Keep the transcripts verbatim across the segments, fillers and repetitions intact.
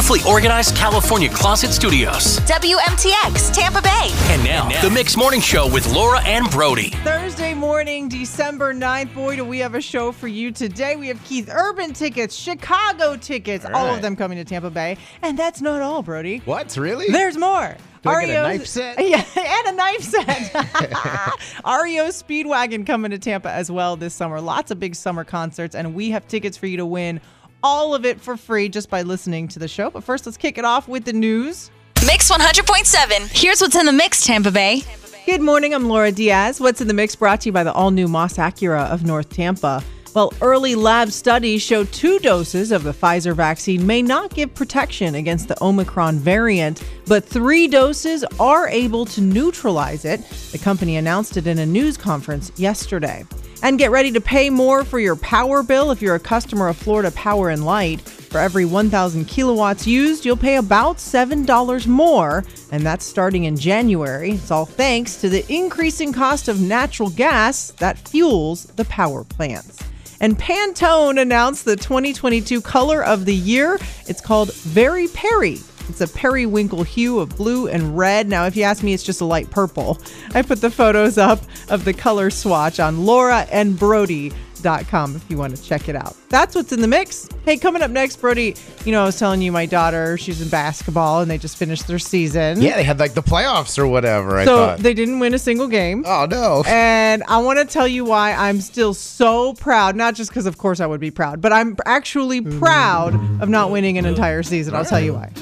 beautifully organized California closet studios. W M T X, Tampa Bay. And now, and now, the Mix Morning Show with Laura and Brody. Thursday morning, December ninth. Boy, do we have a show for you today. We have Keith Urban tickets, Chicago tickets, all, right. all of them coming to Tampa Bay. And that's not all, Brody. What? Really? There's more. Do I get a knife set? Yeah, and a knife set. R E O Speedwagon coming to Tampa as well this summer. Lots of big summer concerts, and we have tickets for you to win all of it for free just by listening to the show. But first, let's kick it off with the news. Mix one hundred point seven. Here's what's in the mix, Tampa Bay. Good morning, I'm Laura Diaz. What's in the mix brought to you by the all-new Moss Acura of North Tampa. Well, early lab studies show two doses of the Pfizer vaccine may not give protection against the Omicron variant, but three doses are able to neutralize it. The company announced it in a news conference yesterday. And get ready to pay more for your power bill if you're a customer of Florida Power and Light. For every one thousand kilowatts used, you'll pay about seven dollars more, and that's starting in January. It's all thanks to the increasing cost of natural gas that fuels the power plants. And Pantone announced the twenty twenty-two color of the year. It's called Very Peri. It's a periwinkle hue of blue and red. Now, if you ask me, it's just a light purple. I put the photos up of the color swatch on Laura and Brody dot com if you want to check it out. That's what's in the mix. Hey, coming up next, Brody, you know, I was telling you my daughter, she's in basketball and they just finished their season. Yeah, they had like the playoffs or whatever, I thought. So they didn't win a single game. Oh, no. And I want to tell you why I'm still so proud. Not just because, of course, I would be proud, but I'm actually proud of not winning an entire season. I'll tell you why.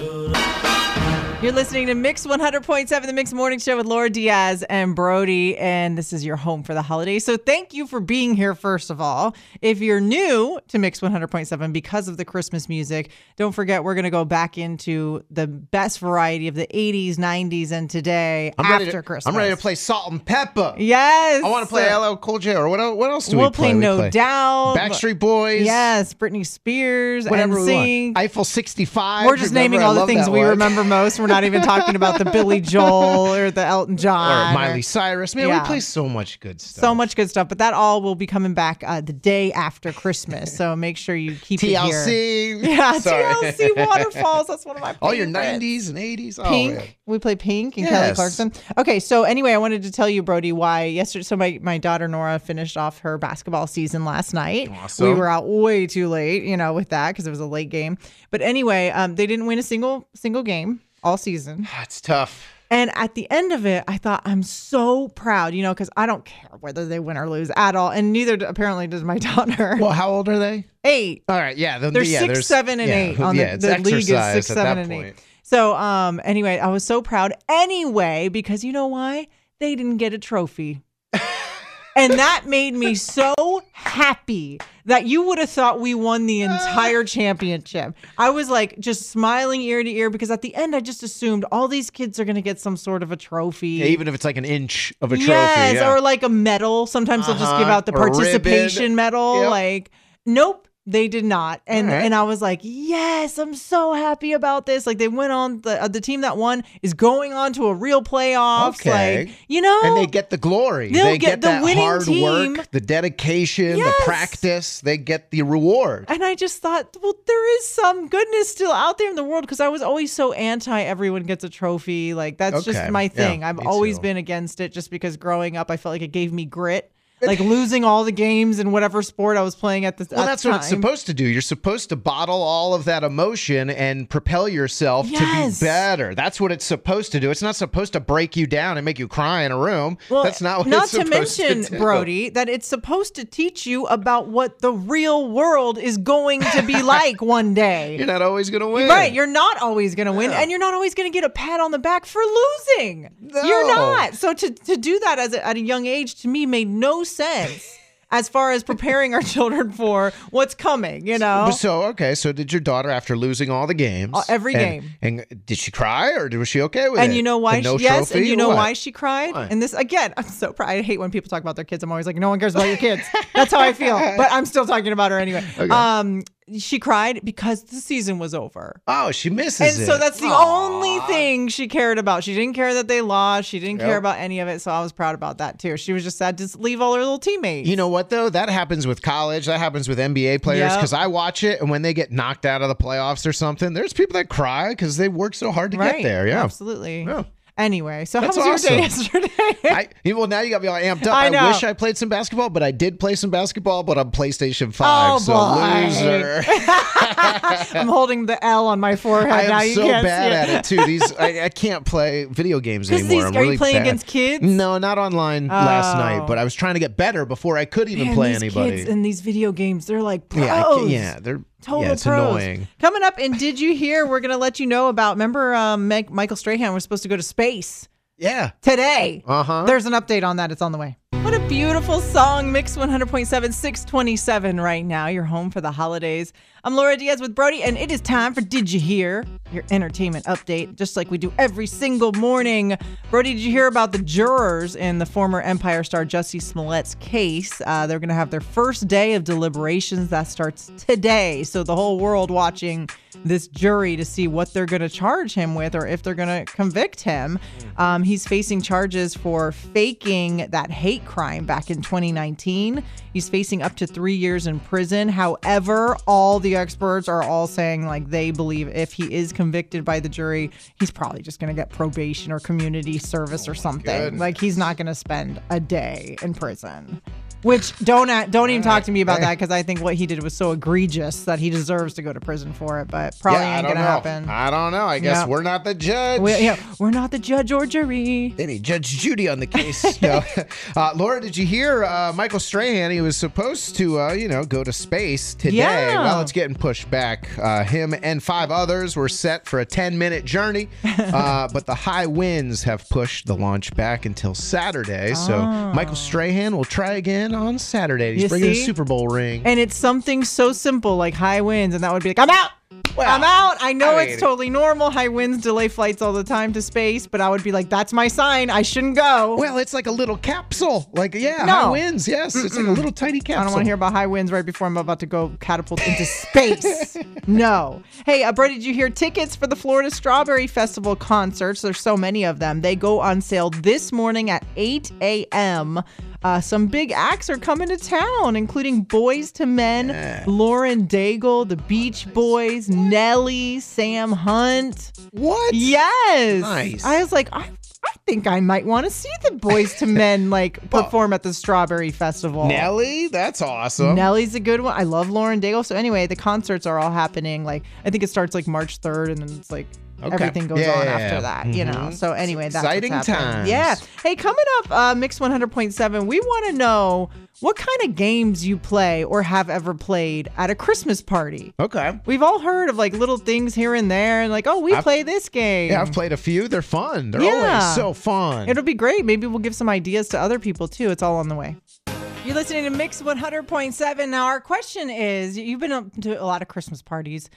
You're listening to Mix one hundred point seven, the Mix Morning Show with Laura Diaz and Brody, and this is your home for the holidays. So thank you for being here, first of all. If you're new to Mix one hundred point seven because of the Christmas music, don't forget we're going to go back into the best variety of the eighties, nineties, and today I'm after to, Christmas. I'm ready to play Salt and Pepper. Yes. I want to play L L Cool J, or what, what else do we'll we play? We'll play No we play. Doubt. Backstreet Boys. Yes, Britney Spears. Whatever we want. Eiffel sixty-five. We're just remember, naming all the things we one. remember most. We're not even talking about the Billy Joel or the Elton John. Or Miley or, Cyrus. Man, yeah. we play so much good stuff. So much good stuff. But that all will be coming back uh, the day after Christmas. So make sure you keep T L C. It here. Yeah, Sorry. T L C Waterfalls. That's one of my favorites. All your nineties and eighties. Oh, Pink. Yeah. We play Pink and yes. Kelly Clarkson. Okay, so anyway, I wanted to tell you, Brody, why yesterday. So my, my daughter, Nora, finished off her basketball season last night. Awesome. We were out way too late, you know, with that because it was a late game. But anyway, um, they didn't win a single single game. All season. That's tough. And at the end of it, I thought, I'm so proud, you know, because I don't care whether they win or lose at all. And neither, apparently, does my daughter. Well, how old are they? Eight. All right. Yeah. They're yeah, six, seven, and yeah, eight. On yeah, the, the league is six, seven, and point. eight. So um, anyway, I was so proud anyway, because you know why? They didn't get a trophy. And that made me so happy that you would have thought we won the entire championship. I was like just smiling ear to ear because at the end I just assumed all these kids are going to get some sort of a trophy. Yeah, even if it's like an inch of a trophy. Yes, yeah. Or like a medal. Sometimes uh-huh. they'll just give out the or participation medal. Yep. Like, nope. They did not. And right. and I was like, yes, I'm so happy about this. Like they went on, the uh, the team that won is going on to a real playoffs. Okay. Like, you know. And they get the glory. They get, get the that winning hard team. work, the dedication, yes. the practice. They get the reward. And I just thought, well, there is some goodness still out there in the world because I was always so anti everyone gets a trophy. Like that's okay. just my thing. Yeah, I've always too. been against it just because growing up, I felt like it gave me grit. Like losing all the games in whatever sport I was playing at the time. Well, that's what it's supposed to do. You're supposed to bottle all of that emotion and propel yourself yes. to be better. That's what it's supposed to do. It's not supposed to break you down and make you cry in a room. Well, that's not what not it's supposed mention, to do. Not to mention, Brody, that it's supposed to teach you about what the real world is going to be like one day. You're not always going to win. Right. You're not always going to win. Yeah. And you're not always going to get a pat on the back for losing. No. You're not. So to, to do that as a, at a young age, to me, made no sense. sense as far as preparing our children for what's coming, you know? So, okay, so did your daughter, after losing all the games... Uh, every and, game. And did she cry, or was she okay with and it? And you know why? And no she, yes, and you know what? why she cried? Why? And this, again, I'm so proud. I hate when people talk about their kids. I'm always like, no one cares about your kids. That's how I feel. But I'm still talking about her anyway. Okay. Um, she cried because the season was over. Oh, she misses and it. And so that's the Aww. only thing she cared about. She didn't care that they lost. She didn't yep. care about any of it. So I was proud about that too. She was just sad to leave all her little teammates. You know what though? That happens with college. That happens with N B A players. Yep. Cause I watch it, and when they get knocked out of the playoffs or something, there's people that cry cause they worked so hard to right. get there. Yeah, absolutely. Yeah. Anyway, so That's how was awesome. your day yesterday? I, well, now you got me all amped up. I, I wish I played some basketball, but I did play some basketball, but on PlayStation five, oh, so boy. loser. I'm holding the L on my forehead. I am now you so can't bad see it. at it, too. These I, I can't play video games anymore. These, I'm are really you playing bad. against kids? No, not online oh. last night, but I was trying to get better before I could even Man, play these anybody. Kids in these video games, they're like pros. Yeah, yeah they're... Total yeah, it's pros. annoying. Coming up, and did you hear? We're going to let you know about, remember um, Meg, Michael Strahan was supposed to go to space. Yeah. Today. Uh-huh. There's an update on that. It's on the way. What a beautiful song. Mix one hundred point seven, six twenty-seven right now. You're home for the holidays. I'm Laura Diaz with Brody, and it is time for Did You Hear? Your entertainment update, just like we do every single morning. Brody, did you hear about the jurors in the former Empire star Jussie Smollett's case? Uh, they're going to have their first day of deliberations. That starts today. So the whole world watching this jury to see what they're going to charge him with or if they're going to convict him. Um, he's facing charges for faking that hate crime back in twenty nineteen. He's facing up to three years in prison. However, all the experts are all saying like they believe if he is convicted by the jury, he's probably just going to get probation or community service or something. Oh, like he's not going to spend a day in prison. Which don't don't even talk to me about that because I think what he did was so egregious that he deserves to go to prison for it. But probably yeah, ain't gonna know. happen. I don't know. I guess no. we're not the judge. We, yeah, we're not the judge or jury. They need Judge Judy on the case. No. uh, Laura, did you hear uh, Michael Strahan? He was supposed to, uh, you know, go to space today. Yeah. Well, it's getting pushed back. Uh, him and five others were set for a ten-minute journey, uh, but the high winds have pushed the launch back until Saturday. Oh. So Michael Strahan will try again on Saturday. He's you bringing see? a Super Bowl ring. And it's something so simple like high winds, and that would be like, I'm out! Well, I'm out. I know I mean, it's totally normal. High winds delay flights all the time to space, but I would be like, that's my sign. I shouldn't go. Well, it's like a little capsule. Like, yeah, no. high winds. Yes, Mm-mm. it's like a little tiny capsule. I don't want to hear about high winds right before I'm about to go catapult into space. No. Hey, uh, Brody, did you hear tickets for the Florida Strawberry Festival concerts? There's so many of them. They go on sale this morning at eight a m Uh, some big acts are coming to town, including Boyz two Men, yeah. Lauren Daigle, the Beach Boys, Nelly, Sam Hunt. What? Yes. Nice. I was like, I, I think I might want to see the Boyz two Men like well, perform at the Strawberry Festival. Nelly? That's awesome. Nelly's a good one. I love Lauren Daigle. So anyway, the concerts are all happening. Like I think it starts like March third, and then it's like okay. everything goes yeah. on after that, you mm-hmm. know. So anyway, that's exciting times. Yeah. Hey, coming up, uh, Mix one hundred point seven, we want to know what kind of games you play or have ever played at a Christmas party. Okay. We've all heard of like little things here and there, and like, oh, we I've, play this game. Yeah, I've played a few. They're fun. They're yeah. always so fun. It'll be great. Maybe we'll give some ideas to other people too. It's all on the way. You're listening to Mix one hundred point seven. Now, our question is, you've been up to a lot of Christmas parties.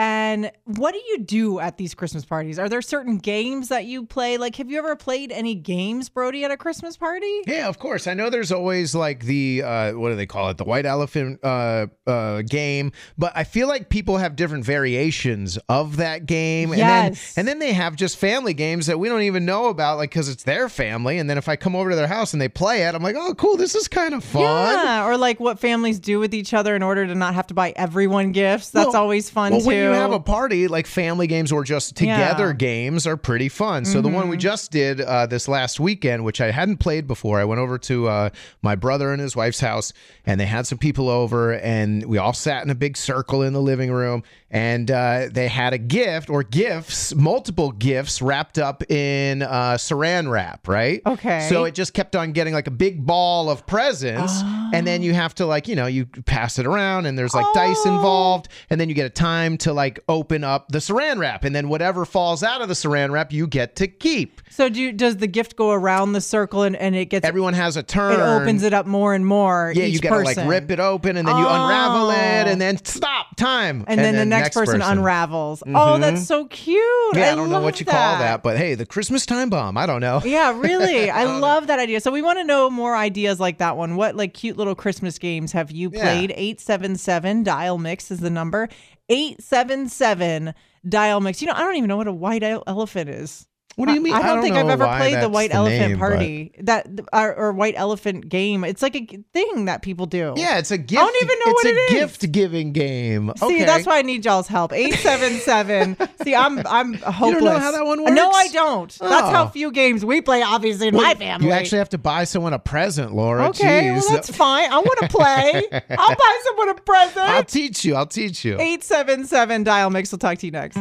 And what do you do at these Christmas parties? Are there certain games that you play? Like, have you ever played any games, Brody, at a Christmas party? Yeah, of course. I know there's always like the, uh, what do they call it? The white elephant uh, uh, game. But I feel like people have different variations of that game. And yes. Then, and then they have just family games that we don't even know about, like, because it's their family. And then if I come over to their house and they play it, I'm like, oh, cool. This is kind of fun. Yeah. Or like what families do with each other in order to not have to buy everyone gifts. That's well, always fun, well, too. You have a party, like family games or just together yeah. games are pretty fun. So mm-hmm. the one we just did uh, this last weekend, which I hadn't played before, I went over to uh, my brother and his wife's house, and they had some people over, and we all sat in a big circle in the living room, and uh, they had a gift or gifts, multiple gifts wrapped up in uh, saran wrap, right? Okay. So it just kept on getting like a big ball of presents, oh. and then you have to like, you know, you pass it around, and there's like oh. dice involved, and then you get a time to like open up the saran wrap, and then whatever falls out of the saran wrap you get to keep. So do you, does the gift go around the circle, and, and it gets, everyone has a turn, it opens it up more and more, yeah, each you gotta person. like rip it open, and then oh. you unravel it, and then stop time. And, and then, then the next, next person, person unravels. Mm-hmm. Oh, that's so cute. Yeah, I, I don't know what you that. call that, but hey, the Christmas time bomb. I don't know. Yeah, really. I love that idea. So we want to know more ideas like that one. What like cute little Christmas games have you played? eight seven seven dial mix is the number. eight seven seven dial mix. You know, I don't even know what a white elephant is. What do you mean? I, I don't, don't think I've ever played the White the Elephant name, Party that or, or White Elephant game. It's like a thing that people do. Yeah, it's a gift. I don't even know it's what it is. It's a gift-giving game. See, okay. That's why I need y'all's help. eight seven seven See, I'm I'm hopeless. You don't know how that one works? No, I don't. Oh. That's how few games we play, obviously, in well, my family. You actually have to buy someone a present, Laura. Okay, well, that's fine. I want to play. I'll buy someone a present. I'll teach you. I'll teach you. eight seven seven dial mix. We'll talk to you next.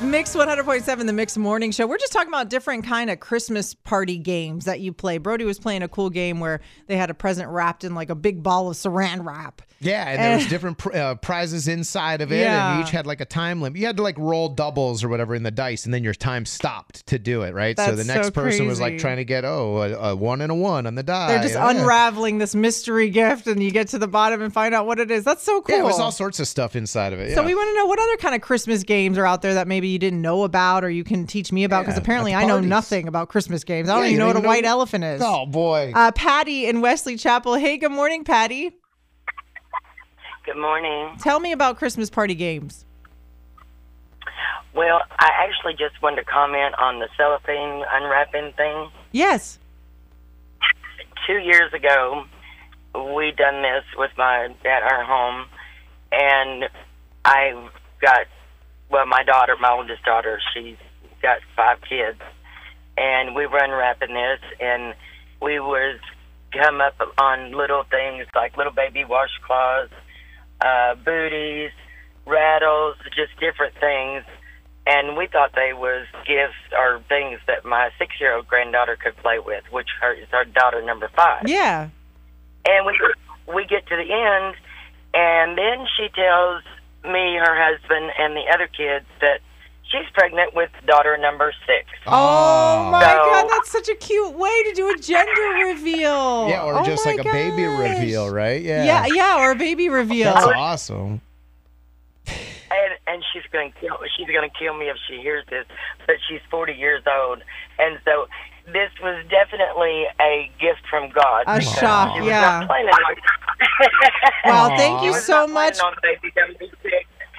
Mix one hundred point seven, the Mix Morning Show. We're just talking about different kind of Christmas party games that you play. Brody was playing a cool game where they had a present wrapped in like a big ball of saran wrap. Yeah, and, and there was different pr- uh, prizes inside of it, yeah. and you each had like a time limit. You had to like roll doubles or whatever in the dice, and then your time stopped to do it, right? That's so the next so person crazy. was like trying to get, oh, a, a one and a one on the die. They're just yeah. unraveling this mystery gift, and you get to the bottom and find out what it is. That's so cool. Yeah, it was all sorts of stuff inside of it. Yeah. So we want to know what other kind of Christmas games are out there that maybe you didn't know about, or you can teach me about, because yeah, apparently I know nothing about Christmas games. I don't yeah, even know don't what a white know. elephant is. Oh, boy. Uh, Patty in Wesley Chapel. Hey, good morning, Patty. Good morning. Tell me about Christmas party games. Well, I actually just wanted to comment on the cellophane unwrapping thing. Yes. Two years ago, we done this with my dad at our home, and I got... Well, my daughter, my oldest daughter, she's got five kids, and we were unwrapping this, and we was come up on little things like little baby washcloths, uh, booties, rattles, just different things, and we thought they was gifts or things that my six-year-old granddaughter could play with, which her, is our daughter number five. Yeah. And we we get to the end, and then she tells me, her husband, and the other kids that she's pregnant with daughter number six. Oh, my so, God. That's such a cute way to do a gender reveal. Yeah, or oh just like gosh. a baby reveal, right? Yeah. yeah, yeah, or a baby reveal. That's awesome. And, and she's going to kill, she's going to kill me if she hears this, but she's forty years old. And so this was definitely a gift from God. A so shock, she was yeah. Not planning on- Well, thank you so much.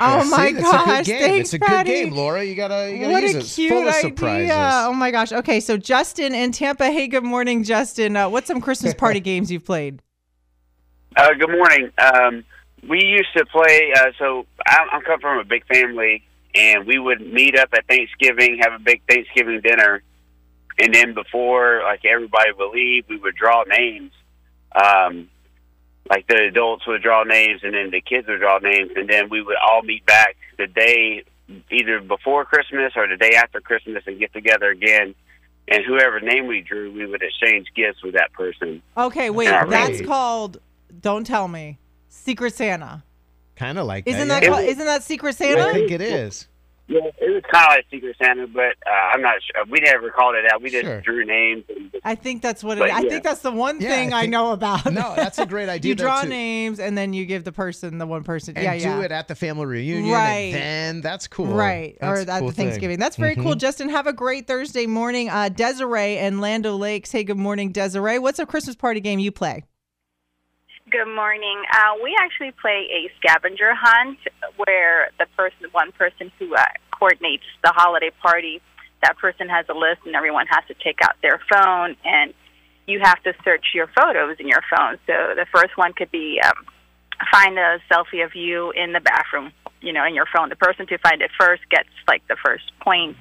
Oh my gosh! Thanks, Patty. It's a good game, Laura. You gotta, you gotta use it. What a cute idea! Oh my gosh. Okay, so Justin in Tampa. Hey, good morning, Justin. Uh, what's some Christmas party games you've played? Uh, good morning. Um, we used to play. Uh, so I, I come from a big family, and we would meet up at Thanksgiving, have a big Thanksgiving dinner, and then before like everybody would leave, we would draw names. Um, Like, the adults would draw names, and then the kids would draw names, and then we would all meet back the day either before Christmas or the day after Christmas and get together again, and whoever name we drew, we would exchange gifts with that person. Okay, wait, that's right. called, don't tell me, Secret Santa. Kind of like isn't that. that yeah. called, isn't that Secret Santa? I think it is. Yeah, it was kind of like Secret Santa, but uh, I'm not sure. We never called it out. We just sure. drew names. And just, I think that's what it is. I yeah. think that's the one yeah, thing I, think, I know about. No, that's a great idea. You draw too. names, and then you give the person, the one person. And yeah, do yeah. it at the family reunion, right. and then that's cool. Right, that's or at cool the Thanksgiving. Thing. That's very mm-hmm. cool, Justin. Have a great Thursday morning. Uh, Desiree in Lando Lakes. Hey, good morning, Desiree. What's a Christmas party game you play? Good morning. Uh, we actually play a scavenger hunt where the person, one person who uh, coordinates the holiday party, that person has a list and everyone has to take out their phone and you have to search your photos in your phone. So the first one could be um, find a selfie of you in the bathroom, you know, in your phone. The person to find it first gets like the first point.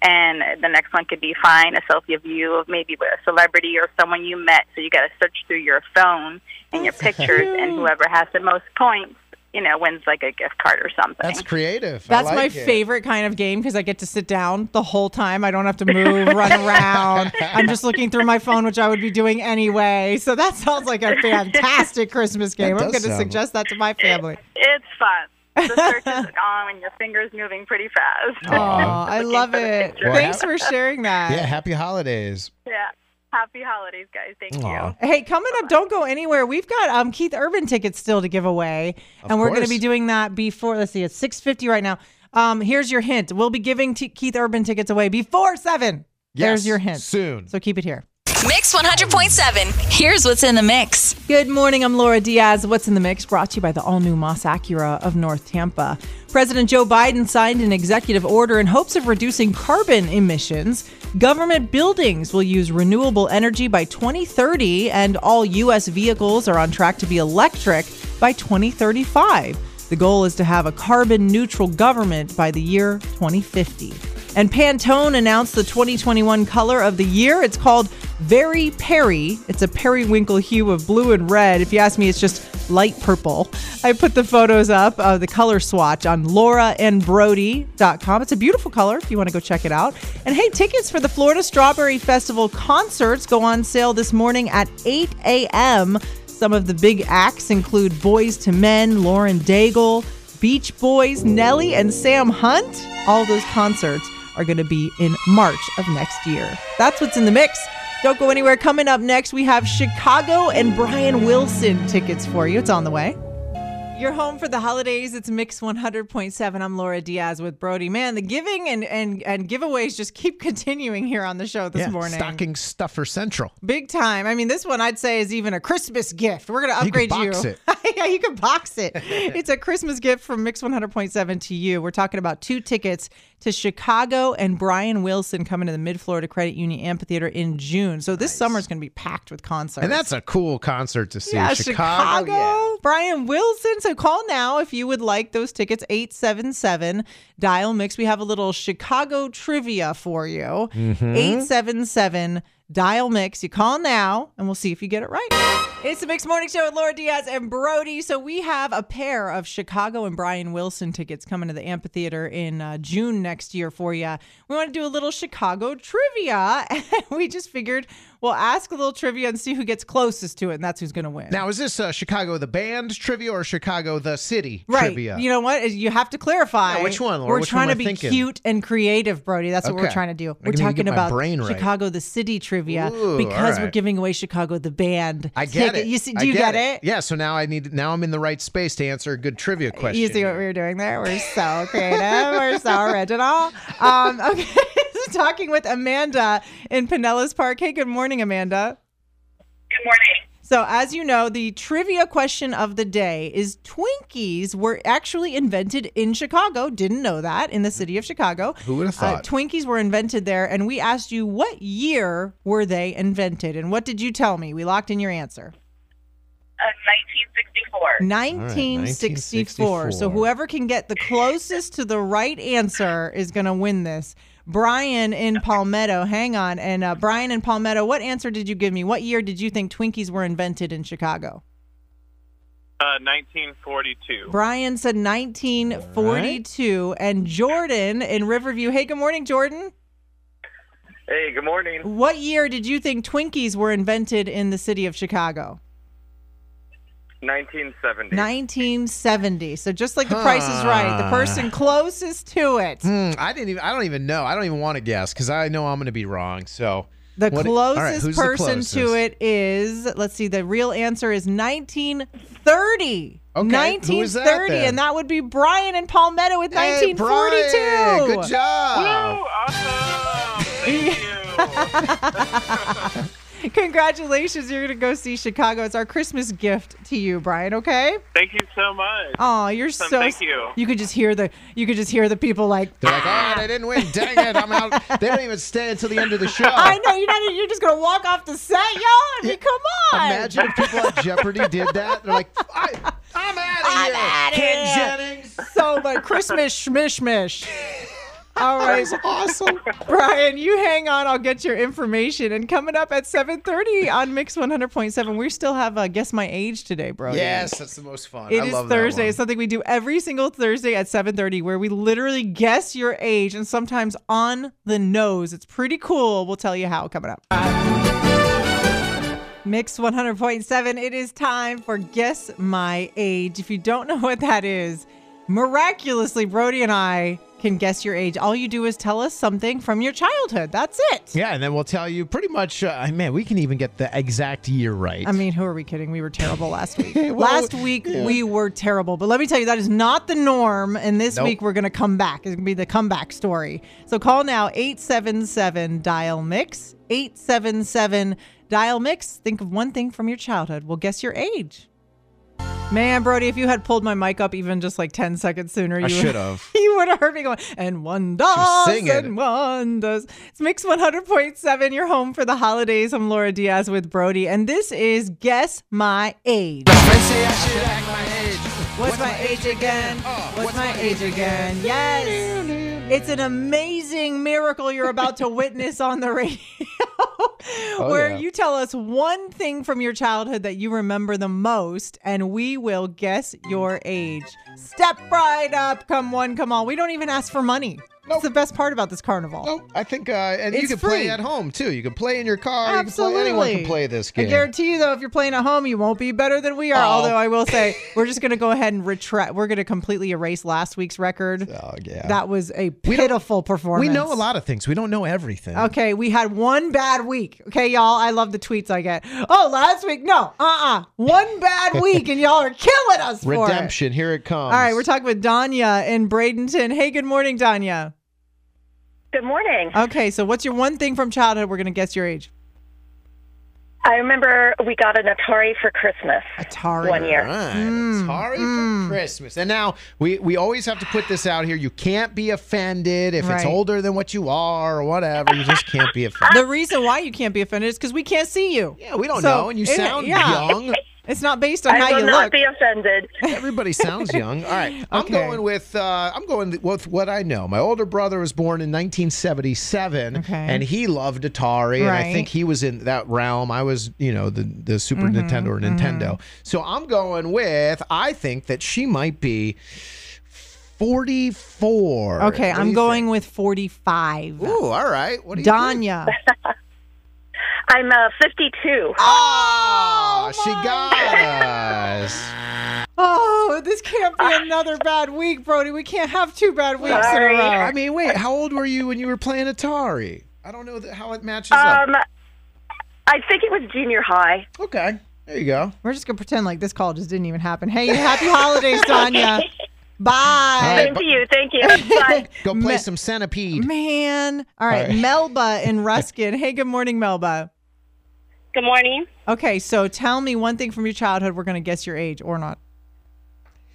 And the next one could be find a selfie of you, of maybe with a celebrity or someone you met. So you got to search through your phone and your pictures, and whoever has the most points, you know, wins like a gift card or something. That's creative. That's like my it. favorite kind of game because I get to sit down the whole time. I don't have to move, run around. I'm just looking through my phone, which I would be doing anyway. So that sounds like a fantastic Christmas game. I'm going to suggest that to my family. It, it's fun. The search is on and your finger's moving pretty fast. Oh, I love it. Well, thanks for sharing that. Yeah, happy holidays. Yeah. Happy holidays, guys. Thank Aww. you. Hey, coming up, don't go anywhere. We've got um, Keith Urban tickets still to give away. Of and we're going to be doing that before, let's see, it's six fifty right now. Um, here's your hint. We'll be giving t- Keith Urban tickets away before seven. Yes, there's your hint. Soon. So keep it here. Mix one hundred point seven. Here's what's in the mix. Good morning. I'm Laura Diaz. What's in the mix brought to you by the all-new Moss Acura of North Tampa. President Joe Biden signed an executive order in hopes of reducing carbon emissions. Government buildings will use renewable energy by twenty thirty, and all U S vehicles are on track to be electric by twenty thirty-five. The goal is to have a carbon-neutral government by the year twenty fifty. And Pantone announced the twenty twenty-one color of the year. It's called Very Peri. It's a periwinkle hue of blue and red. If you ask me, it's just light purple. I put the photos up of the color swatch on Laura and Brody dot com. It's a beautiful color if you want to go check it out. And hey, tickets for the Florida Strawberry Festival concerts go on sale this morning at eight a.m. Some of the big acts include Boyz two Men, Lauren Daigle, Beach Boys, Nelly, and Sam Hunt. All those concerts are going to be in March of next year. That's what's in the mix. Don't go anywhere. Coming up next, we have Chicago and Brian Wilson tickets for you. It's on the way. You're home for the holidays. It's Mix one hundred point seven. I'm Laura Diaz with Brody. Man, the giving and, and, and giveaways just keep continuing here on the show this yeah, morning. Stocking stuffer central. Big time. I mean, this one I'd say is even a Christmas gift. We're going to upgrade you. You can box it. Yeah, you can box it. It's a Christmas gift from Mix one hundred point seven to you. We're talking about two tickets to Chicago and Brian Wilson coming to the Mid-Florida Credit Union Amphitheater in June. So this nice. summer is going to be packed with concerts. And that's a cool concert to see. Yeah, Chicago, Chicago yeah. Brian Wilson. So call now if you would like those tickets, eight seven seven, dial, mix. We have a little Chicago trivia for you. Mm-hmm. eight seven seven, dial, mix. You call now, and we'll see if you get it right. It's the Mix Morning Show with Laura Diaz and Brody. So we have a pair of Chicago and Brian Wilson tickets coming to the amphitheater in uh, June next year for you. We want to do a little Chicago trivia. And we just figured we'll ask a little trivia and see who gets closest to it, and that's who's going to win. Now, is this uh, Chicago the band trivia or Chicago the city right. trivia? Right. You know what? You have to clarify. Yeah, which one, Laura? We're which trying to be thinking? Cute and creative, Brody. That's okay. What we're trying to do. We're talking about right. Chicago the city trivia. Ooh, because right. we're giving away Chicago the band. I get It. You see, do I you get, get it? it? Yeah. So now I need. Now I'm in the right space to answer a good trivia question. You see what we were doing there? We're so creative. We're so original. Um, okay. Talking with Amanda in Pinellas Park. Hey, good morning, Amanda. Good morning. So, as you know, the trivia question of the day is: Twinkies were actually invented in Chicago. Didn't know that, in the city of Chicago. Who would have thought? Uh, Twinkies were invented there, and we asked you what year were they invented, and what did you tell me? We locked in your answer. Uh, nineteen sixty-four. nineteen sixty-four. All right, nineteen sixty-four. So whoever can get the closest to the right answer is going to win this. Brian in Palmetto, hang on. And uh, Brian in Palmetto, what answer did you give me? What year did you think Twinkies were invented in Chicago? Uh, nineteen forty-two. Brian said nineteen forty-two. Right. And Jordan in Riverview. Hey, good morning, Jordan. Hey, good morning. What year did you think Twinkies were invented in the city of Chicago? nineteen seventy. nineteen seventy. So just like the huh. Price is Right, the person closest to it. Mm, I didn't even. I don't even know. I don't even want to guess because I know I'm going to be wrong. So the what, closest right, person the closest? to it is. Let's see. The real answer is nineteen thirty. Okay, nineteen thirty, that, and that would be Brian in Palmetto with hey, nineteen forty-two. Brian, good job. Woo, awesome. Thank you. Congratulations. You're going to go see Chicago. It's our Christmas gift to you, Brian, okay? Thank you so much. Oh, you're so... so thank you. You could just hear the you could just hear the people like... They're like, ah! Oh, they didn't win. Dang it. I'm out. They don't even stay until the end of the show. I know. You're not. You're just going to walk off the set, y'all. I mean, come on. Imagine if people at Jeopardy did that. They're like, I, I'm out of here. I'm out of here. Jennings. So, but Christmas shmishmish. All right, awesome. Brian, you hang on. I'll get your information. And coming up at seven thirty on Mix one hundred point seven, we still have uh, Guess My Age today, bro. Yes, that's the most fun. It I is love Thursday. That one. It's something we do every single Thursday at seven thirty where we literally guess your age and sometimes on the nose. It's pretty cool. We'll tell you how coming up. Mix one hundred point seven, it is time for Guess My Age. If you don't know what that is, miraculously, Brody and I can guess your age. All you do is tell us something from your childhood. That's it. Yeah, and then we'll tell you pretty much, uh, man, we can even get the exact year right. I mean, who are we kidding? We were terrible last week. well, last week, yeah. we were terrible. But let me tell you, that is not the norm. And this nope. week, we're going to come back. It's going to be the comeback story. So call now, eight seven seven dial mix, eight seven seven dial mix. Think of one thing from your childhood. We'll guess your age. Man, Brody, if you had pulled my mic up even just like ten seconds sooner, you should have. You would have heard me going, and one does, and one does. It's Mix one hundred point seven, your home for the holidays. I'm Laura Diaz with Brody, and this is Guess My Age. They say I should act my age. What's my age again? What's my age again? Yes. It's an amazing miracle you're about to witness on the radio. Oh, where yeah. you tell us one thing from your childhood that you remember the most, and we will guess your age. Step right up. Come one, come all. We don't even ask for money. Nope. That's the best part about this carnival. Nope. I think, uh, and it's you can free. Play at home, too. You can play in your car. Absolutely. You can play, anyone can play this game. I guarantee you, though, if you're playing at home, you won't be better than we are. Oh. Although I will say, we're just going to go ahead and retract. We're going to completely erase last week's record. Oh, yeah. That was a pitiful we performance. We know a lot of things. We don't know everything. Okay. We had one bad week. Okay, y'all. I love the tweets I get. Oh, last week. No. Uh-uh. One bad week, and y'all are killing us for it. Redemption. Here it comes. All right. We're talking with Danya in Bradenton. Hey, good morning, Danya. Good morning. Okay, so what's your one thing from childhood? We're going to guess your age. I remember we got an Atari for Christmas. Atari. One year. Right. Mm. Atari mm. for Christmas. And now, we, we always have to put this out here. You can't be offended if right. it's older than what you are or whatever. You just can't be offended. The reason why you can't be offended is because we can't see you. Yeah, we don't so, know. And you sound it, yeah. young. It's not based on I how you look. I will not be offended. Everybody sounds young. All right, I'm okay. going with uh, I'm going with what I know. My older brother was born in nineteen seventy-seven, okay. and he loved Atari, right. and I think he was in that realm. I was, you know, the the Super mm-hmm, Nintendo or Nintendo. Mm-hmm. So I'm going with I think that she might be forty-four. Okay, what I'm going think? With forty-five. Ooh, all right. What do you Danya. Think? I'm uh, fifty-two. Oh, oh she got us. Oh, this can't be another bad week, Brody. We can't have two bad weeks Sorry. in a row. I mean, wait, how old were you when you were playing Atari? I don't know how it matches um, up. I think it was junior high. Okay, there you go. We're just going to pretend like this call just didn't even happen. Hey, happy holidays, Danya. Bye. Right. Thank you. Thank you. Bye. Go play Me- some Centipede. Man. All right. All right. Melba in Ruskin. Hey, good morning, Melba. Good morning. Okay, so tell me one thing from your childhood. We're going to guess your age or not.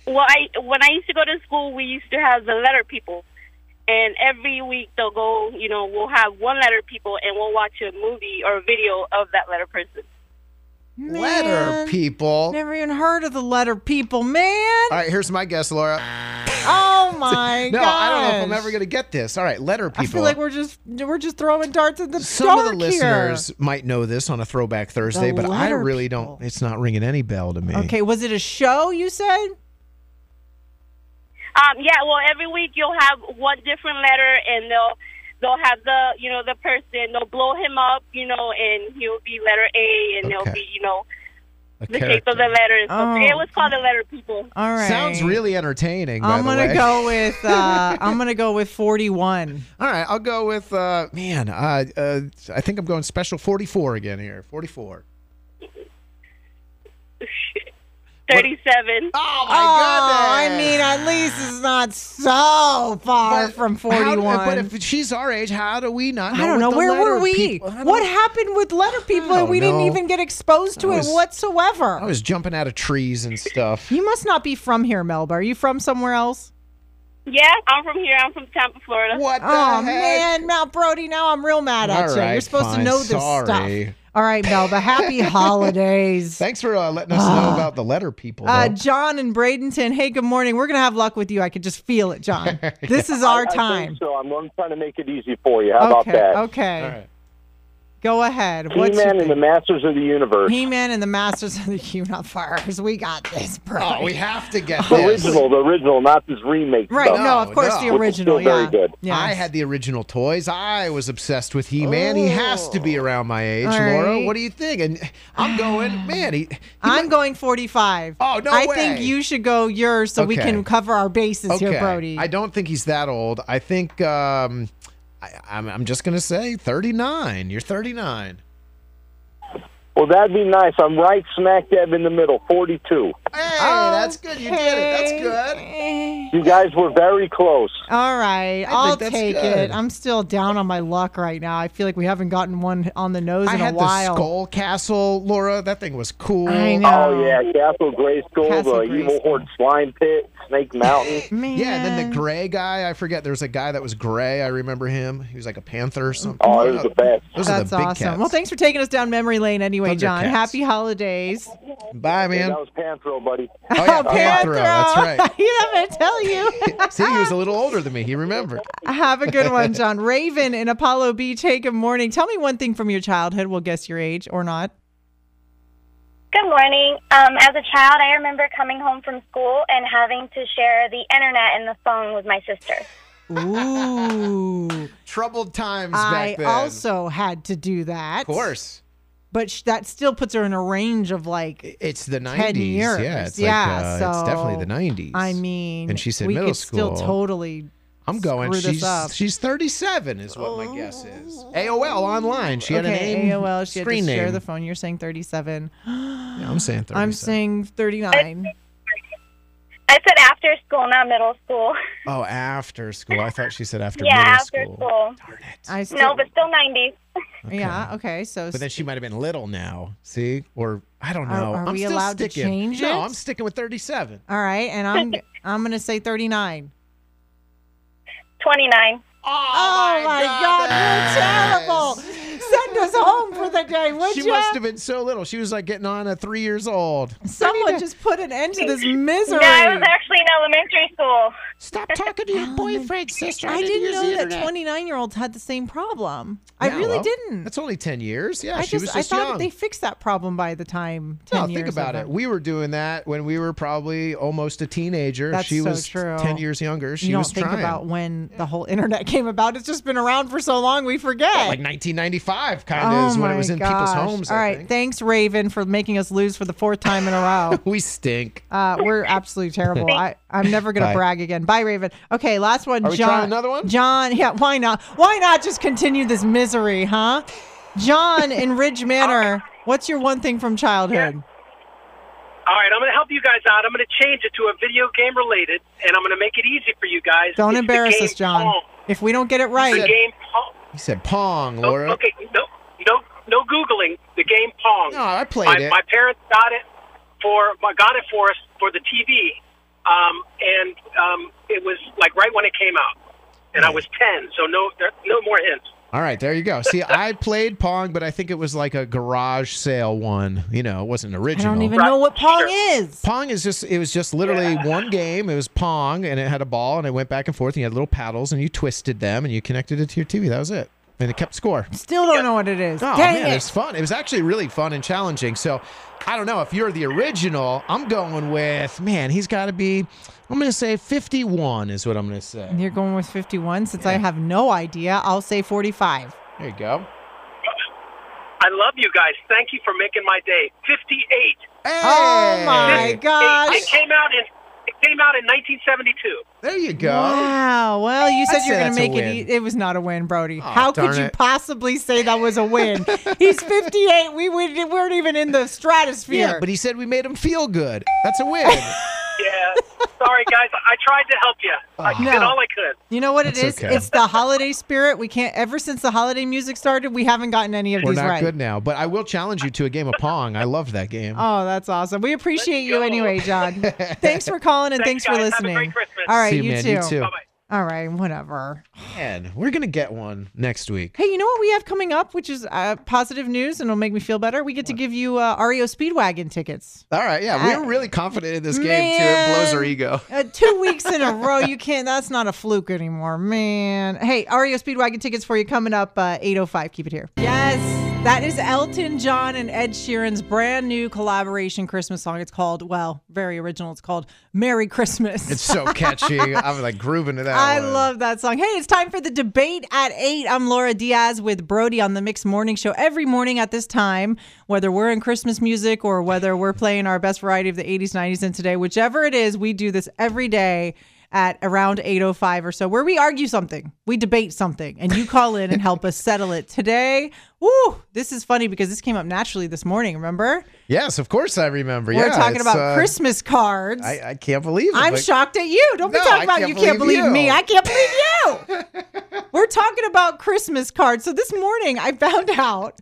Well, I when I used to go to school, we used to have the letter people. And every week they'll go, you know, we'll have one letter people and we'll watch a movie or a video of that letter person. Man, letter people. Never even heard of the letter people, man. All right, here's my guess, Laura. Oh my god. No, gosh. I don't know if I'm ever gonna get this. All right, letter people. I feel like we're just we're just throwing darts at the Some dark of the listeners here. Might know this on a Throwback Thursday, the but I really people. Don't. It's not ringing any bell to me. Okay, was it a show? You said. Um. Yeah. Well, every week you'll have one different letter, and they'll. They'll have the, you know, the person, they'll blow him up, you know, and he'll be letter A, and okay. they'll be, you know, A the character. Shape of the letter. And stuff. Oh. It was called the letter people. All right. Sounds really entertaining, by I'm the gonna way. Go with, uh, I'm going to go with forty-one. All right. I'll go with, uh, man, uh, uh, I think I'm going special forty-four again here. forty-four. thirty-seven. What? Oh, my oh, goodness. I mean, at least it's not so far but from forty-one. How, but if she's our age, how do we not know I don't know. Where were we? What know. Happened with letter people and we know. Didn't even get exposed to was, it whatsoever? I was jumping out of trees and stuff. You must not be from here, Melba. Are you from somewhere else? Yeah, I'm from here. I'm from Tampa, Florida. What the Oh, heck? Man, Mount Brody, now I'm real mad at All you. Right, You're supposed fine. To know this Sorry. Stuff. All right, Melba, happy holidays. Thanks for uh, letting us know about the letter people. Uh, John in Bradenton, hey, good morning. We're going to have luck with you. I could just feel it, John. This is our I, I time. So I'm, I'm trying to make it easy for you. How okay, about that? Okay. All right. Go ahead. He-Man and the Masters of the Universe. He-Man and the Masters of the Universe. We got this, bro. Oh, we have to get the this. original, the original, not this remake. Right? Stuff. No, no, of course no. the original. Which is still yeah. very good. Yes. I had the original toys. I was obsessed with He-Man. Ooh. He has to be around my age, right. Laura. What do you think? And I'm going, man. He, he I'm might... going forty-five. Oh no I way! I think you should go yours so okay. we can cover our bases okay. here, Brody. I don't think he's that old. I think. Um, I, I'm, I'm just going to say thirty-nine. You're thirty-nine. Well, that'd be nice. I'm right smack dab in the middle, forty-two. Hey, oh, that's good. You hey. did it. That's good. You guys were very close. All right. I I'll take good. it. I'm still down on my luck right now. I feel like we haven't gotten one on the nose I in a while. I had the Skull Castle, Laura. That thing was cool. I know. Oh, yeah. Castle Grayskull, Castle the Grayskull. Evil Horde Slime Pit, Snake Mountain. Man. Yeah, and then the gray guy. I forget. There was a guy that was gray. I remember him. He was like a panther or something. Oh, he was the best. Those That's are the big awesome. Cats. Well, thanks for taking us down memory lane anyway. Anyway, John, happy holidays. Bye, man. Hey, that was Panthro, buddy. Oh, yeah, oh Panthro. Panthro. That's right. Yeah, I'm going to tell you. See, he was a little older than me. He remembered. Have a good one, John. Raven in Apollo Beach. Hey, good morning. Tell me one thing from your childhood. We'll guess your age or not. Good morning. Um, as a child, I remember coming home from school and having to share the internet and the phone with my sister. Ooh. Troubled times back then. I also had to do that. Of course. But sh that still puts her in a range of like it's the nineties. ten years. Yeah, it's, yeah like, uh, so, it's definitely the nineties. I mean, and she said we middle could school. Still totally. I'm going. Screw she's up. She's thirty-seven, is what oh. my guess is. A O L online. She okay, had a name. A O L. She had to share name. The phone. You're saying thirty-seven. Yeah, I'm saying thirty-seven. I'm saying thirty-nine. I said after school, not middle school. Oh, after school. I thought she said after yeah, middle after school. Yeah, after school. Darn it. I still, no, but still nineties. Okay. Yeah, okay. So, but then she might have been little now, see? Or, I don't know. Are, are I'm we still allowed sticking. to change no, it? No, I'm sticking with thirty-seven. All right, and I'm I'm going to say thirty-nine. twenty-nine. Oh, oh my God, God you're terrible. Send us home for the day, would you? She ya? must have been so little. She was like getting on at three years old. Someone just put an end to this misery. No, I was actually in elementary school. Stop talking to your boyfriend, sister. I didn't know that twenty-nine-year-olds had the same problem. Yeah, I really well, didn't. That's only ten years. Yeah, I she just, was just young. I thought young. They fixed that problem by the time ten no, years. No, think about over. it. We were doing that when we were probably almost a teenager. That's she so was true. ten years younger. She you don't was think trying. about when the whole internet came about. It's just been around for so long, we forget. Well, like nineteen ninety-five. Kind of oh is when it was in gosh. people's homes. All I right, think. Thanks, Raven, for making us lose for the fourth time in a row. We stink. Uh, we're absolutely terrible. I, I'm never gonna Bye. brag again. Bye, Raven. Okay, last one. Are we John, trying another one? John, yeah. Why not? Why not just continue this misery, huh? John in Ridge Manor. What's your one thing from childhood? Yeah. All right, I'm gonna help you guys out. I'm gonna change it to a video game related, and I'm gonna make it easy for you guys. Don't it's embarrass us, John. Pong. If we don't get it right. The game Pong. He said Pong, Laura. Oh, okay, no, no, no Googling. The game Pong. No, I played my, it. My parents got it for got it for us for the T V, um, and um, it was like right when it came out, and right. I was ten, so no, there, no more hints. All right, there you go. See, I played Pong, but I think it was like a garage sale one. You know, it wasn't original. I don't even right. know what Pong sure. is. Pong is just, it was just literally yeah. one game. It was Pong, and it had a ball, and it went back and forth, and you had little paddles, and you twisted them, and you connected it to your T V. That was it. And it kept score. Still don't yeah. know what it is. Oh, Dang man, it. it was fun. It was actually really fun and challenging. So, I don't know. If you're the original, I'm going with, man, he's got to be, I'm going to say fifty-one is what I'm going to say. You're going with fifty-one? Since yeah. I have no idea, I'll say forty-five. There you go. I love you guys. Thank you for making my day. fifty-eight. Hey. Oh, my gosh. It came out in... It came out in nineteen seventy-two. There you go. Wow. Well, you said you were going to make it. E it was not a win, Brody. Oh, How could you it. possibly say that was a win? He's fifty-eight. We weren't even in the stratosphere. Yeah, but he said we made him feel good. That's a win. Yeah. Sorry, guys. I tried to help you. Oh, I did no. all I could. You know what it That's is? Okay. It's the holiday spirit. We can't. Ever since the holiday music started, we haven't gotten any of We're these right. We're not good now, but I will challenge you to a game of Pong. I love that game. Oh, that's awesome. We appreciate you anyway, John. Thanks for calling and thanks, thanks for listening. Have a great Christmas. All right, See you, man, too. You too. Bye bye. All right, whatever. Man, we're going to get one next week. Hey, you know what we have coming up, which is uh, positive news and it'll make me feel better? We get to give you uh, R E O Speedwagon tickets. All right, yeah. We I, were really confident in this man, game, too. It blows our ego. Uh, two weeks in a row, you can't. That's not a fluke anymore, man. Hey, R E O Speedwagon tickets for you coming up uh, eight oh five. Keep it here. Yes. That is Elton John and Ed Sheeran's brand new collaboration Christmas song. It's called, well, very original. It's called Merry Christmas. It's so catchy. I'm like grooving to that I one. Love that song. Hey, it's time for the debate at eight. I'm Laura Diaz with Brody on the Mix Morning Show every morning at this time, whether we're in Christmas music or whether we're playing our best variety of the eighties, nineties, and today, whichever it is, we do this every day at around eight oh five or so, where we argue something, we debate something, and you call in and help us settle it. Today, woo, this is funny because this came up naturally this morning, remember? Yes, of course I remember. We're yeah, talking about uh, Christmas cards. I, I can't believe it. I'm like, shocked at you. Don't no, be talking about can't you can't believe you. me. I can't believe you. We're talking about Christmas cards. So this morning I found out,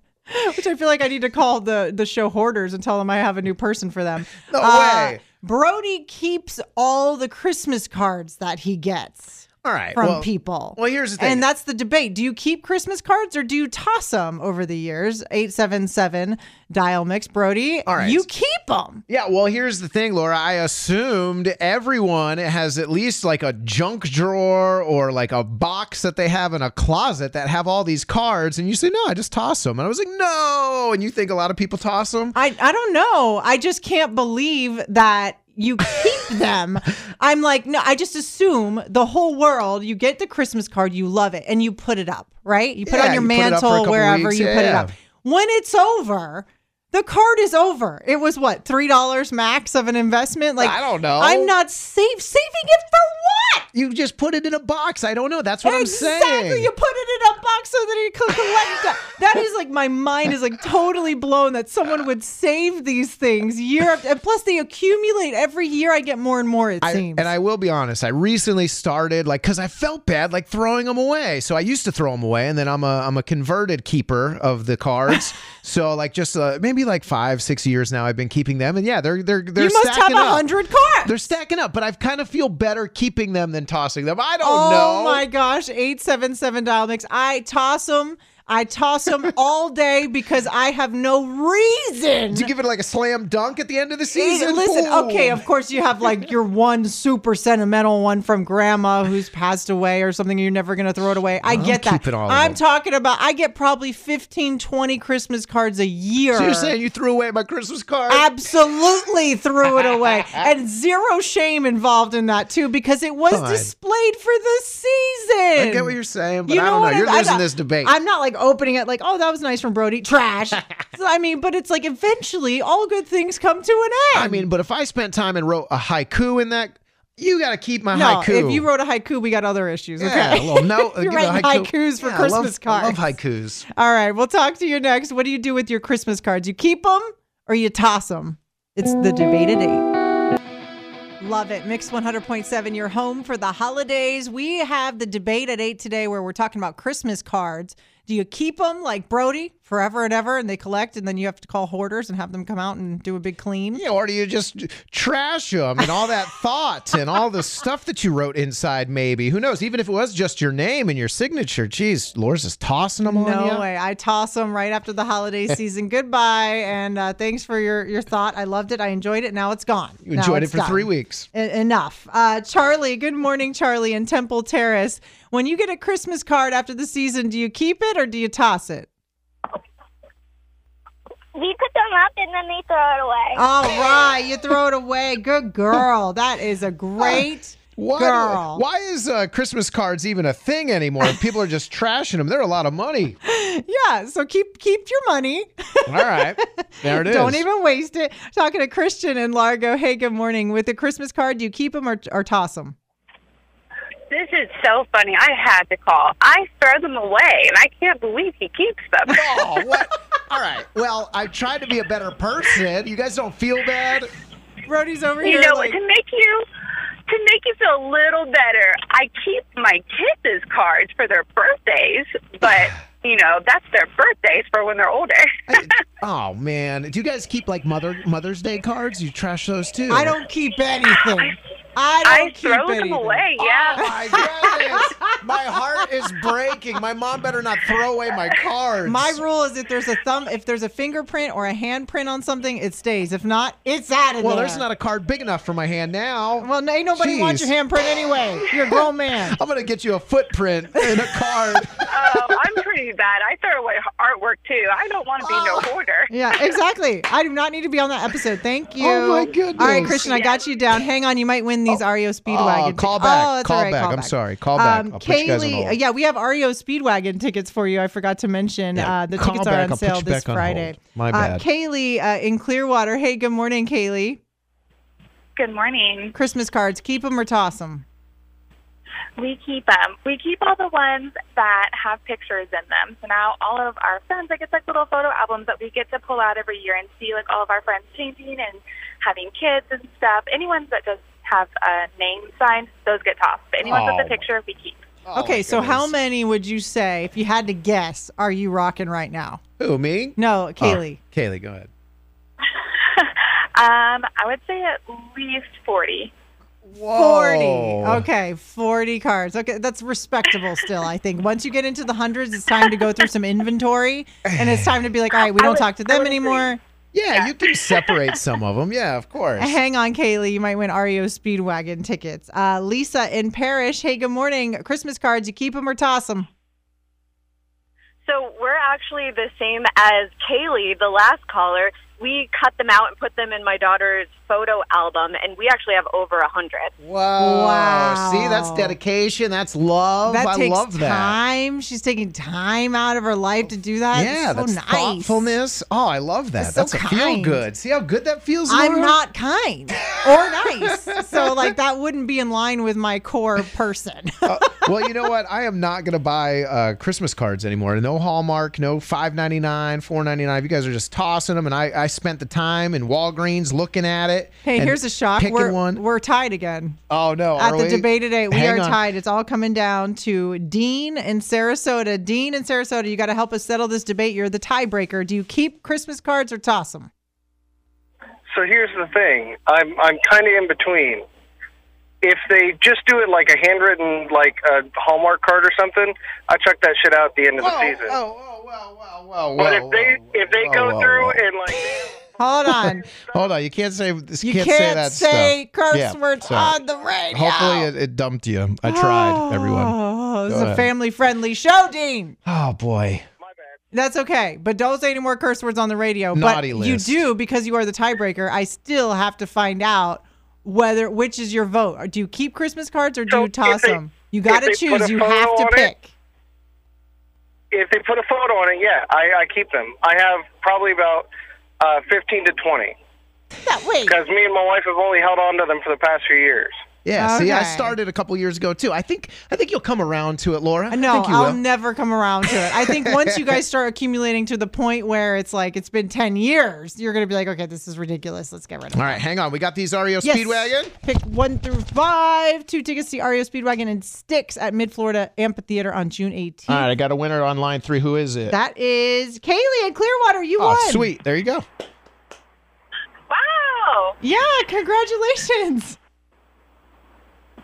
which I feel like I need to call the, the show hoarders and tell them I have a new person for them. No uh, way. Brody keeps all the Christmas cards that he gets all right, from well, people. Well, here's the thing. And that's the debate. Do you keep Christmas cards or do you toss them over the years? eight seven seven dial mix. Brody, all right, you keep them. Yeah, well, here's the thing, Laura. I assumed everyone has at least like a junk drawer or like a box that they have in a closet that have all these cards. And you say, no, I just toss them. And I was like, no. And you think a lot of people toss them? I, I don't know. I just can't believe that you keep them. I'm like, no, I just assume the whole world, you get the Christmas card, you love it, and you put it up, right? You put yeah, it on your you mantle, wherever weeks. you yeah. put it up. When it's over, the card is over. It was what, three dollars max of an investment? Like, I don't know. I'm not safe. Saving it for what? You just put it in a box. I don't know. That's what exactly. I'm saying. Exactly. You put it in a box so that you can collect it. That is like, my mind is like totally blown that someone would save these things year after. And plus they accumulate every year. I get more and more, it I, seems. And I will be honest. I recently started like, cause I felt bad, like throwing them away. So I used to throw them away, and then I'm a, I'm a converted keeper of the cards. So like just uh, maybe like five, six years now I've been keeping them, and yeah, they're they're they're you must stacking have a hundred cards. They're stacking up, but I've kind of feel better keeping them than tossing them. I don't oh know. Oh my gosh, eight seven seven dial mix. I toss them. I toss them all day because I have no reason. Did you give it like a slam dunk at the end of the season? Hey, listen, Boom. okay, of course you have like your one super sentimental one from grandma who's passed away or something. You're never going to throw it away. I I'll get that. It all I'm talking about, I get probably fifteen, twenty Christmas cards a year. So you're saying you threw away my Christmas card? Absolutely threw it away. And zero shame involved in that too, because it was Fine. displayed for the season. I get what you're saying, but you I don't know. know. You're I'm, losing I'm not, this debate. I'm not like opening it like, oh, that was nice from Brody. Trash. So, I mean, but it's like eventually all good things come to an end. I mean, but if I spent time and wrote a haiku in that, you got to keep my no, haiku. If you wrote a haiku, we got other issues. Yeah, okay. Well, no, You're you writing haiku. haikus for yeah, Christmas I love, cards. I love haikus. All right. We'll talk to you next. What do you do with your Christmas cards? You keep them or you toss them? It's the debated eight. Love it. Mix one hundred point seven, your home for the holidays. We have the debate at eight today where we're talking about Christmas cards. Do you keep them like Brody forever and ever and they collect and then you have to call hoarders and have them come out and do a big clean? Yeah, or do you just trash them and all that thought and all the stuff that you wrote inside maybe? Who knows? Even if it was just your name and your signature. Geez, Laura's just tossing them no on you. No way. I toss them right after the holiday season. Goodbye. And uh, thanks for your, your thought. I loved it. I enjoyed it. Now it's gone. You now enjoyed it for done. three weeks. E- enough. Uh, Charlie, good morning, Charlie in Temple Terrace. When you get a Christmas card after the season, do you keep it or do you toss it? We put them up and then they throw it away. All right, you throw it away. Good girl. That is a great why girl. Do, why is uh, Christmas cards even a thing anymore? People are just trashing them. They're a lot of money. Yeah, so keep keep your money. All right, there it is. Don't even waste it. I'm talking to Christian in Largo. Hey, good morning. With a Christmas card, do you keep them or, or toss them? This is so funny. I had to call. I throw them away, and I can't believe he keeps them. Oh, what? All right. Well, I tried to be a better person. You guys don't feel bad? Brody's over you here. You know, like, to make you to make you feel a little better, I keep my kids' cards for their birthdays, but you know, that's their birthdays for when they're older. I, oh, man. Do you guys keep, like, Mother Mother's Day cards? You trash those, too. I don't keep anything. I don't I keep throw anything. them away, yeah. Oh, my goodness. My heart is breaking. My mom better not throw away my cards. My rule is if there's a thumb, if there's a fingerprint or a handprint on something, it stays. If not, it's out of well, there. Well, there's not a card big enough for my hand now. Well, ain't nobody Jeez. wants your handprint anyway. You're a grown man. I'm going to get you a footprint in a card. Oh, I'm pretty bad. I throw away artwork work too. I don't want to be oh. no hoarder. Yeah, exactly. I do not need to be on that episode. Thank you. Oh my goodness. All right, Christian, yes. I got you down. Hang on, you might win these oh. R E O Speedwagon. Oh, call back. Oh, that's call all right. back. Call back. I'm sorry. Call back. Um, I'll Kaylee, put you guys on hold. Yeah, we have R E O Speedwagon tickets for you. I forgot to mention yeah, uh, the tickets back. are on I'll sale this Friday. Hold. My bad. Uh, Kaylee uh, in Clearwater. Hey, good morning, Kaylee. Good morning. Christmas cards, keep them or toss them? We keep them. We keep all the ones that have pictures in them. So now all of our friends, like it's like little photo albums that we get to pull out every year and see like all of our friends changing and having kids and stuff. Any ones that just have a name signed, those get tossed. But any ones oh. with a picture, we keep. Oh, okay, so how many would you say, if you had to guess, are you rocking right now? Who, me? No, Kaylee. Oh, Kaylee, go ahead. um, I would say at least forty. Whoa. forty. Okay, forty cards. Okay, that's respectable still, I think. Once you get into the hundreds, it's time to go through some inventory, and it's time to be like, all right, we don't would, talk to them anymore. Agree. Yeah, yeah, you can separate some of them. Yeah, of course. Hang on, Kaylee. You might win R E O Speedwagon tickets. Uh, Lisa in Parrish. Hey, good morning. Christmas cards, you keep them or toss them? So we're actually the same as Kaylee, the last caller. We cut them out and put them in my daughter's photo album, and we actually have over one hundred. Whoa. Wow. See, that's dedication. That's love. That I takes love that. time. She's taking time out of her life to do that. Yeah, that's so nice. Thoughtfulness. Oh, I love that. That's, that's so a kind. feel good. See how good that feels? Laura? I'm not kind or nice. So, like, that wouldn't be in line with my core person. uh, well, you know what? I am not going to buy uh, Christmas cards anymore. No Hallmark, no five ninety-nine, four ninety-nine. You guys are just tossing them, and I, I spent the time in Walgreens looking at it. Hey, here's a shock. We're, one. we're tied again. Oh, no. At the we? debate today, we Hang are on. tied. It's all coming down to Dean in Sarasota. Dean in Sarasota, you got to help us settle this debate. You're the tiebreaker. Do you keep Christmas cards or toss them? So here's the thing. I'm, I'm kind of in between. If they just do it like a handwritten, like a Hallmark card or something, I chuck that shit out at the end of whoa, the season. Oh, oh, wow, wow, wow, wow. But if they if they whoa, go whoa, through whoa. and like, hold on, hold on, you can't say you can't, can't say that say stuff. curse yeah, words so. on the radio. Hopefully, it, it dumped you. I tried, oh, everyone. Oh, this is a family-friendly show, Dean. Oh boy. That's okay, but don't say any more curse words on the radio. Naughty but list. You do because you are the tiebreaker. I still have to find out. Whether which is your vote? Or do you keep Christmas cards or do so you toss they, them? You got to choose. You have to pick. It, if they put a photo on it, yeah, I, I keep them. I have probably about uh, fifteen to twenty. That way, because me and my wife have only held on to them for the past few years. Yeah, okay. See, I started a couple years ago too. I think I think you'll come around to it, Laura. No, I think you I'll will. never come around to it. I think once you guys start accumulating to the point where it's like it's been ten years, you're gonna be like, okay, this is ridiculous. Let's get rid of it. All right, hang on. We got these R E O yes. Speedwagon. Pick one through five. Two tickets to R E O Speedwagon and Sticks at Mid Florida Amphitheater on June eighteenth. All right, I got a winner on line three. Who is it? That is Kaylee in Clearwater. You oh, won. Sweet. There you go. Wow. Yeah, congratulations.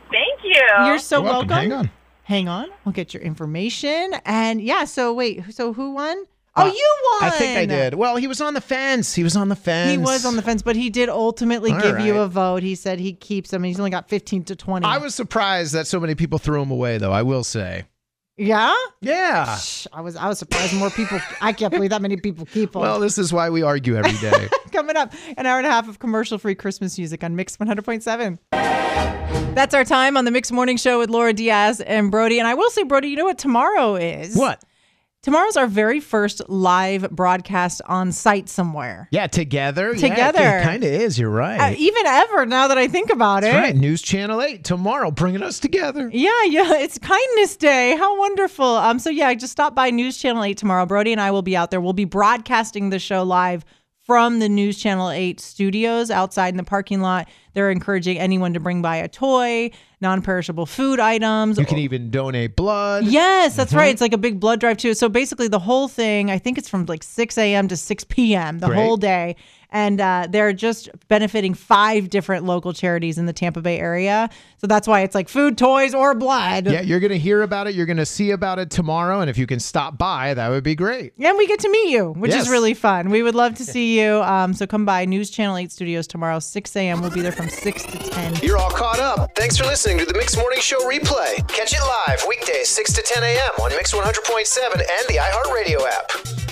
Thank you. You're so You're welcome. welcome. Hang on. Hang on. We'll get your information. And yeah, so wait, so who won? Oh, uh, you won. I think I did. Well, he was on the fence. He was on the fence. He was on the fence, but he did ultimately All give right. you a vote. He said he keeps them. He's only got fifteen to twenty. I was surprised that so many people threw him away, though, I will say. Yeah? Yeah. I was I was surprised more people. I can't believe that many people keep them. Well, this is why we argue every day. Coming up, an hour and a half of commercial-free Christmas music on Mix one hundred point seven. That's our time on the Mix Morning Show with Laura Diaz and Brody. And I will say, Brody, you know what tomorrow is? What? Tomorrow's our very first live broadcast on site somewhere. Yeah, together. Together. Yeah, it kind of is. You're right. Uh, even ever, now that I think about That's it. That's right. News Channel eight tomorrow, bringing us together. Yeah, yeah. It's Kindness Day. How wonderful. Um. So, yeah, just stop by News Channel eight tomorrow. Brody and I will be out there. We'll be broadcasting the show live from the News Channel eight studios outside in the parking lot. They're encouraging anyone to bring by a toy, non-perishable food items. You can even donate blood. Yes, that's mm-hmm. right. It's like a big blood drive too. So basically the whole thing, I think it's from like six a m to six p m the Great. whole day. And uh, they're just benefiting five different local charities in the Tampa Bay area. So that's why it's like food, toys, or blood. Yeah, you're going to hear about it. You're going to see about it tomorrow. And if you can stop by, that would be great. And we get to meet you, which yes. is really fun. We would love to see you. Um, so come by News Channel eight Studios tomorrow, six a m We'll be there from six to ten. You're all caught up. Thanks for listening to the Mix Morning Show replay. Catch it live weekdays, six to ten a m on Mix one hundred point seven and the iHeartRadio app.